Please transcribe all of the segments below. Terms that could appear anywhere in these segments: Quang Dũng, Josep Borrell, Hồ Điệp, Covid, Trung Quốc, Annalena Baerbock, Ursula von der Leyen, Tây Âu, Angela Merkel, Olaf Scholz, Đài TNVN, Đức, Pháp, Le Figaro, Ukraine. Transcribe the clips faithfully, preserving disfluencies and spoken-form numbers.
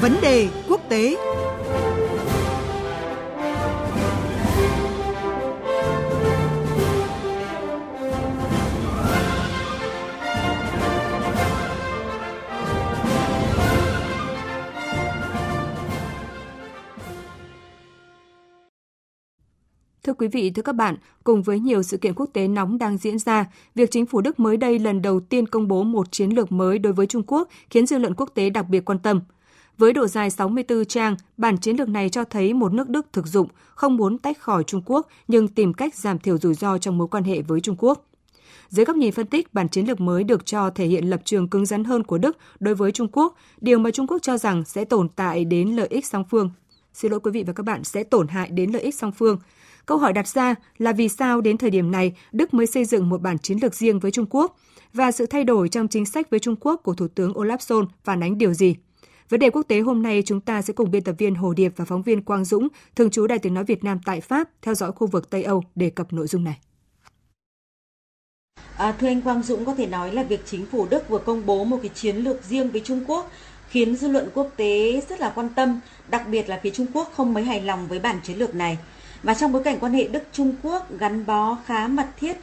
Vấn đề quốc tế. Thưa quý vị, thưa các bạn, cùng với nhiều sự kiện quốc tế nóng đang diễn ra, việc chính phủ Đức mới đây lần đầu tiên công bố một chiến lược mới đối với Trung Quốc khiến dư luận quốc tế đặc biệt quan tâm. Với độ dài sáu mươi tư trang, bản chiến lược này cho thấy một nước Đức thực dụng, không muốn tách khỏi Trung Quốc nhưng tìm cách giảm thiểu rủi ro trong mối quan hệ với Trung Quốc. Dưới góc nhìn phân tích, bản chiến lược mới được cho thể hiện lập trường cứng rắn hơn của Đức đối với Trung Quốc, điều mà Trung Quốc cho rằng sẽ tồn tại đến lợi ích song phương. Xin lỗi quý vị và các bạn, sẽ tổn hại đến lợi ích song phương. Câu hỏi đặt ra là vì sao đến thời điểm này Đức mới xây dựng một bản chiến lược riêng với Trung Quốc và sự thay đổi trong chính sách với Trung Quốc của Thủ tướng Olaf Scholz phản ánh điều gì? Vấn đề quốc tế hôm nay chúng ta sẽ cùng biên tập viên Hồ Điệp và phóng viên Quang Dũng, thường trú Đài Tiếng nói Việt Nam tại Pháp, theo dõi khu vực Tây Âu đề cập nội dung này. À, thưa anh Quang Dũng, có thể nói là việc chính phủ Đức vừa công bố một cái chiến lược riêng với Trung Quốc khiến dư luận quốc tế rất là quan tâm, đặc biệt là phía Trung Quốc không mấy hài lòng với bản chiến lược này. Và trong bối cảnh quan hệ Đức-Trung Quốc gắn bó khá mật thiết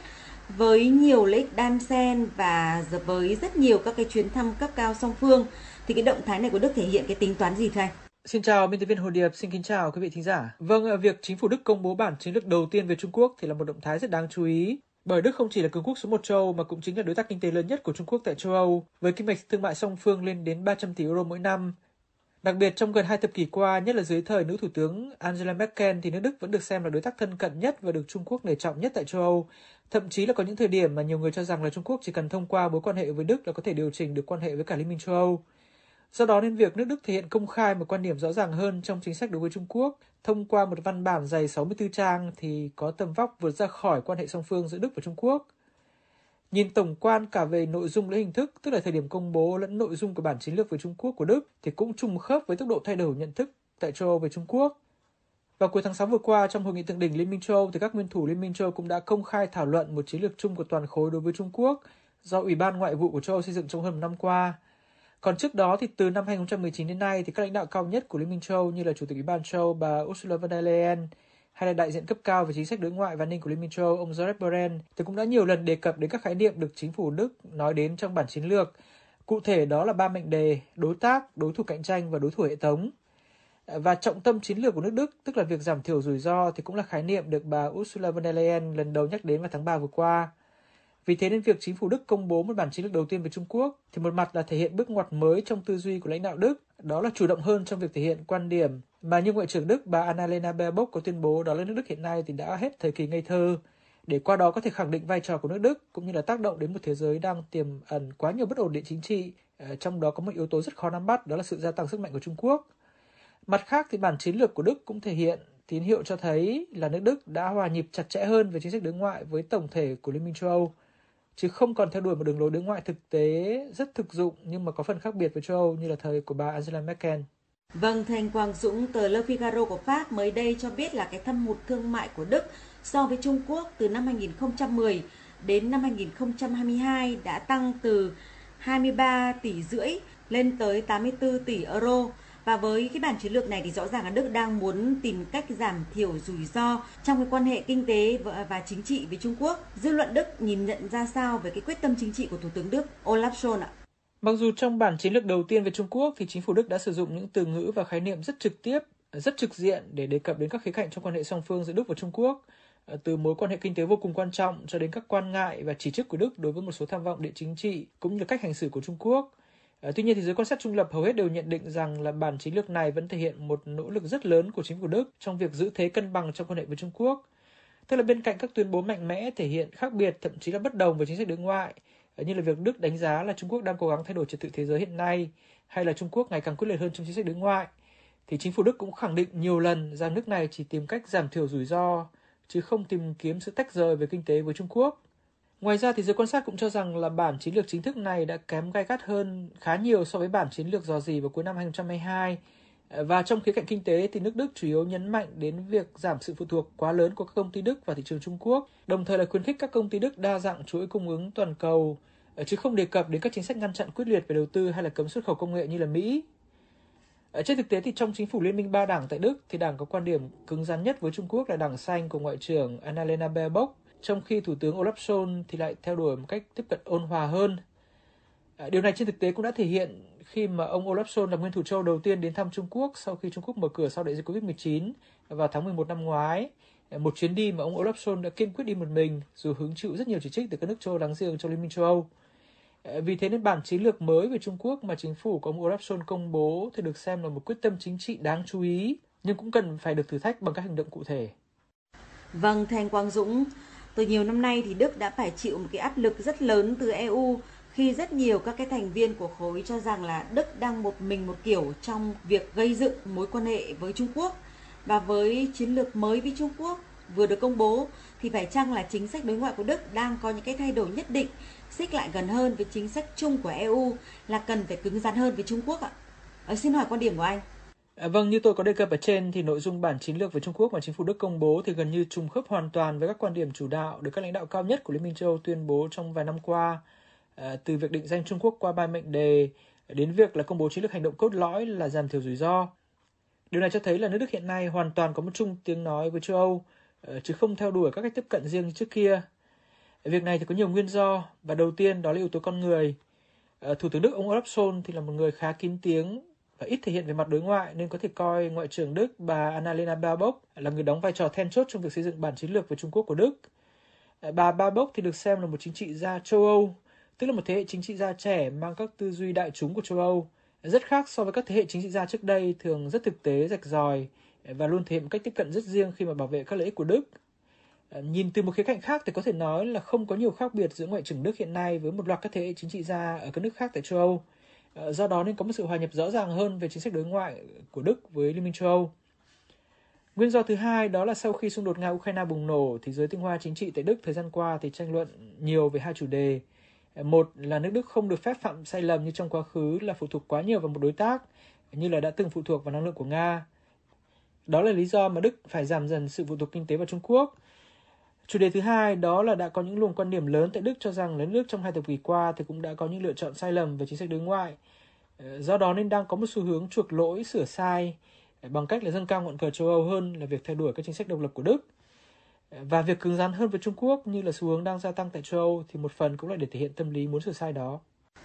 với nhiều lợi ích đan xen và với rất nhiều các cái chuyến thăm cấp cao song phương, thì cái động thái này của Đức thể hiện cái tính toán gì thưa anh? Xin chào biên tập viên Hồ Điệp, xin kính chào quý vị thính giả. Vâng, việc chính phủ Đức công bố bản chiến lược đầu tiên về Trung Quốc thì là một động thái rất đáng chú ý. Bởi Đức không chỉ là cường quốc số một châu Âu mà cũng chính là đối tác kinh tế lớn nhất của Trung Quốc tại châu Âu, với kim ngạch thương mại song phương lên đến ba trăm tỷ euro mỗi năm. Đặc biệt trong gần hai thập kỷ qua, nhất là dưới thời nữ thủ tướng Angela Merkel thì nước Đức vẫn được xem là đối tác thân cận nhất và được Trung Quốc nể trọng nhất tại châu Âu. Thậm chí là có những thời điểm mà nhiều người cho rằng là Trung Quốc chỉ cần thông qua mối quan hệ với Đức là có thể điều chỉnh được quan hệ với cả Liên minh châu Âu. Do đó nên việc nước Đức thể hiện công khai một quan điểm rõ ràng hơn trong chính sách đối với Trung Quốc thông qua một văn bản dày sáu mươi tư trang thì có tầm vóc vượt ra khỏi quan hệ song phương giữa Đức và Trung Quốc. Nhìn tổng quan cả về nội dung lẫn hình thức, tức là thời điểm công bố lẫn nội dung của bản chiến lược về Trung Quốc của Đức thì cũng trùng khớp với tốc độ thay đổi nhận thức tại châu Âu về Trung Quốc. Vào cuối tháng sáu vừa qua, trong hội nghị thượng đỉnh Liên minh châu Âu thì các nguyên thủ Liên minh châu Âu cũng đã công khai thảo luận một chiến lược chung của toàn khối đối với Trung Quốc do Ủy ban Ngoại vụ của châu Âu xây dựng trong hơn một năm qua. Còn trước đó thì từ năm hai không một chín đến nay thì các lãnh đạo cao nhất của Liên minh châu Âu như là Chủ tịch Ủy ban châu Âu bà Ursula von der Leyen hay là đại diện cấp cao về chính sách đối ngoại và an ninh của Liên minh châu Âu ông Josep Borrell thì cũng đã nhiều lần đề cập đến các khái niệm được chính phủ Đức nói đến trong bản chiến lược. Cụ thể đó là ba mệnh đề: đối tác, đối thủ cạnh tranh và đối thủ hệ thống. Và trọng tâm chiến lược của nước Đức, tức là việc giảm thiểu rủi ro thì cũng là khái niệm được bà Ursula von der Leyen lần đầu nhắc đến vào tháng ba vừa qua. Vì thế nên việc chính phủ Đức công bố một bản chiến lược đầu tiên về Trung Quốc thì một mặt là thể hiện bước ngoặt mới trong tư duy của lãnh đạo Đức, đó là chủ động hơn trong việc thể hiện quan điểm mà như Ngoại trưởng Đức bà Annalena Baerbock có tuyên bố đó là nước Đức hiện nay thì đã hết thời kỳ ngây thơ, để qua đó có thể khẳng định vai trò của nước Đức cũng như là tác động đến một thế giới đang tiềm ẩn quá nhiều bất ổn định chính trị, trong đó có một yếu tố rất khó nắm bắt đó là sự gia tăng sức mạnh của Trung Quốc. Mặt khác thì bản chiến lược của Đức cũng thể hiện tín hiệu cho thấy là nước Đức đã hòa nhịp chặt chẽ hơn về chính sách đối ngoại với tổng thể của Liên minh châu Âu, chứ không còn theo đuổi một đường lối đối ngoại thực tế rất thực dụng nhưng mà có phần khác biệt với châu Âu như là thời của bà Angela Merkel. Vâng, thưa anh Quang Dũng, tờ Le Figaro của Pháp mới đây cho biết là cái thâm hụt thương mại của Đức so với Trung Quốc từ năm hai không một không đến năm hai không hai hai đã tăng từ hai mươi ba tỷ rưỡi lên tới tám mươi tư tỷ euro. Và với cái bản chiến lược này thì rõ ràng là Đức đang muốn tìm cách giảm thiểu rủi ro trong cái quan hệ kinh tế và chính trị với Trung Quốc. Dư luận Đức nhìn nhận ra sao về cái quyết tâm chính trị của Thủ tướng Đức Olaf Scholz ạ? Mặc dù trong bản chiến lược đầu tiên về Trung Quốc thì chính phủ Đức đã sử dụng những từ ngữ và khái niệm rất trực tiếp, rất trực diện để đề cập đến các khía cạnh trong quan hệ song phương giữa Đức và Trung Quốc, từ mối quan hệ kinh tế vô cùng quan trọng cho đến các quan ngại và chỉ trích của Đức đối với một số tham vọng địa chính trị cũng như cách hành xử của Trung Quốc. Tuy nhiên thì giới quan sát trung lập hầu hết đều nhận định rằng là bản chiến lược này vẫn thể hiện một nỗ lực rất lớn của chính phủ Đức trong việc giữ thế cân bằng trong quan hệ với Trung Quốc. Tức là bên cạnh các tuyên bố mạnh mẽ thể hiện khác biệt thậm chí là bất đồng với chính sách đối ngoại, như là việc Đức đánh giá là Trung Quốc đang cố gắng thay đổi trật tự thế giới hiện nay hay là Trung Quốc ngày càng quyết liệt hơn trong chính sách đối ngoại, thì chính phủ Đức cũng khẳng định nhiều lần rằng nước này chỉ tìm cách giảm thiểu rủi ro chứ không tìm kiếm sự tách rời về kinh tế với Trung Quốc. Ngoài ra thì giới quan sát cũng cho rằng là bản chiến lược chính thức này đã kém gay gắt hơn khá nhiều so với bản chiến lược rò rỉ vào cuối năm hai không hai hai. Và trong khía cạnh kinh tế thì nước Đức chủ yếu nhấn mạnh đến việc giảm sự phụ thuộc quá lớn của các công ty Đức vào thị trường Trung Quốc, đồng thời là khuyến khích các công ty Đức đa dạng chuỗi cung ứng toàn cầu, chứ không đề cập đến các chính sách ngăn chặn quyết liệt về đầu tư hay là cấm xuất khẩu công nghệ như là Mỹ. Trên thực tế thì trong chính phủ liên minh ba đảng tại Đức thì đảng có quan điểm cứng rắn nhất với Trung Quốc là đảng Xanh của Ngoại trưởng Annalena Baerbock, trong khi Thủ tướng Olaf Scholz thì lại theo đuổi một cách tiếp cận ôn hòa hơn. Điều này trên thực tế cũng đã thể hiện khi mà ông Olaf Scholz là nguyên thủ châu đầu tiên đến thăm Trung Quốc sau khi Trung Quốc mở cửa sau đại dịch Covid mười chín vào tháng mười một năm ngoái. Một chuyến đi mà ông Olaf Scholz đã kiên quyết đi một mình dù hứng chịu rất nhiều chỉ trích từ các nước châu láng giềng trong Liên minh châu Âu. Vì thế nên bản chiến lược mới về Trung Quốc mà chính phủ của ông Olaf Scholz công bố thì được xem là một quyết tâm chính trị đáng chú ý, nhưng cũng cần phải được thử thách bằng các hành động cụ thể. Vâng, thưa anh Quang Dũng, từ nhiều năm nay thì Đức đã phải chịu một cái áp lực rất lớn từ e u khi rất nhiều các cái thành viên của khối cho rằng là Đức đang một mình một kiểu trong việc gây dựng mối quan hệ với Trung Quốc. Và với chiến lược mới với Trung Quốc vừa được công bố thì phải chăng là chính sách đối ngoại của Đức đang có những cái thay đổi nhất định, xích lại gần hơn với chính sách chung của e u là cần phải cứng rắn hơn với Trung Quốc ạ? À, xin hỏi quan điểm của anh. À, vâng, như tôi có đề cập ở trên thì nội dung bản chiến lược với Trung Quốc mà chính phủ Đức công bố thì gần như trùng khớp hoàn toàn với các quan điểm chủ đạo được các lãnh đạo cao nhất của Liên minh châu Âu tuyên bố trong vài năm qua, à, từ việc định danh Trung Quốc qua ba mệnh đề đến việc là công bố chiến lược hành động cốt lõi là giảm thiểu rủi ro. Điều này cho thấy là nước Đức hiện nay hoàn toàn có một chung tiếng nói với châu Âu, chứ không theo đuổi các cách tiếp cận riêng như trước kia. Việc này thì có nhiều nguyên do, và đầu tiên đó là yếu tố con người. Thủ tướng Đức ông Olaf Scholz thì là một người khá kín tiếng và ít thể hiện về mặt đối ngoại, nên có thể coi Ngoại trưởng Đức bà Annalena Baerbock là người đóng vai trò then chốt trong việc xây dựng bản chiến lược với Trung Quốc của Đức. Bà Baerbock thì được xem là một chính trị gia châu Âu, tức là một thế hệ chính trị gia trẻ mang các tư duy đại chúng của châu Âu, rất khác so với các thế hệ chính trị gia trước đây thường rất thực tế, rạch ròi và luôn thể hiện một cách tiếp cận rất riêng khi mà bảo vệ các lợi ích của Đức. Nhìn từ một khía cạnh khác thì có thể nói là không có nhiều khác biệt giữa Ngoại trưởng Đức hiện nay với một loạt các thế hệ chính trị gia ở các nước khác tại châu Âu. Do đó nên có một sự hòa nhập rõ ràng hơn về chính sách đối ngoại của Đức với Liên minh châu Âu. Nguyên do thứ hai đó là sau khi xung đột Nga-Ukraine bùng nổ thì giới tinh hoa chính trị tại Đức thời gian qua thì tranh luận nhiều về hai chủ đề. Một là nước Đức không được phép phạm sai lầm như trong quá khứ là phụ thuộc quá nhiều vào một đối tác, như là đã từng phụ thuộc vào năng lượng của Nga. Đó là lý do mà Đức phải giảm dần sự phụ thuộc kinh tế vào Trung Quốc. Chủ đề thứ hai đó là đã có những luồng quan điểm lớn tại Đức cho rằng là nước trong hai thập kỷ qua thì cũng đã có những lựa chọn sai lầm về chính sách đối ngoại. Do đó nên đang có một xu hướng chuộc lỗi, sửa sai bằng cách là dâng cao ngọn cờ châu Âu hơn là việc theo đuổi các chính sách độc lập của Đức. Và việc cứng rắn hơn với Trung Quốc như là xu hướng đang gia tăng tại châu Âu thì một phần cũng là để thể hiện tâm lý muốn sửa sai đó.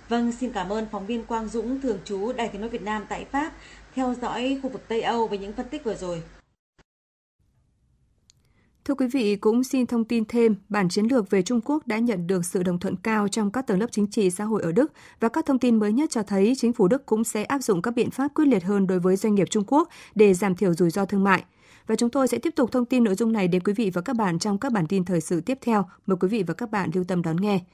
Vâng, xin cảm ơn phóng viên Quang Dũng, thường trú Đài Tiếng nói Việt Nam tại Pháp, theo dõi khu vực Tây Âu với những phân tích vừa rồi. Thưa quý vị, cũng xin thông tin thêm, bản chiến lược về Trung Quốc đã nhận được sự đồng thuận cao trong các tầng lớp chính trị xã hội ở Đức và các thông tin mới nhất cho thấy chính phủ Đức cũng sẽ áp dụng các biện pháp quyết liệt hơn đối với doanh nghiệp Trung Quốc để giảm thiểu rủi ro thương mại. Và chúng tôi sẽ tiếp tục thông tin nội dung này đến quý vị và các bạn trong các bản tin thời sự tiếp theo. Mời quý vị và các bạn lưu tâm đón nghe.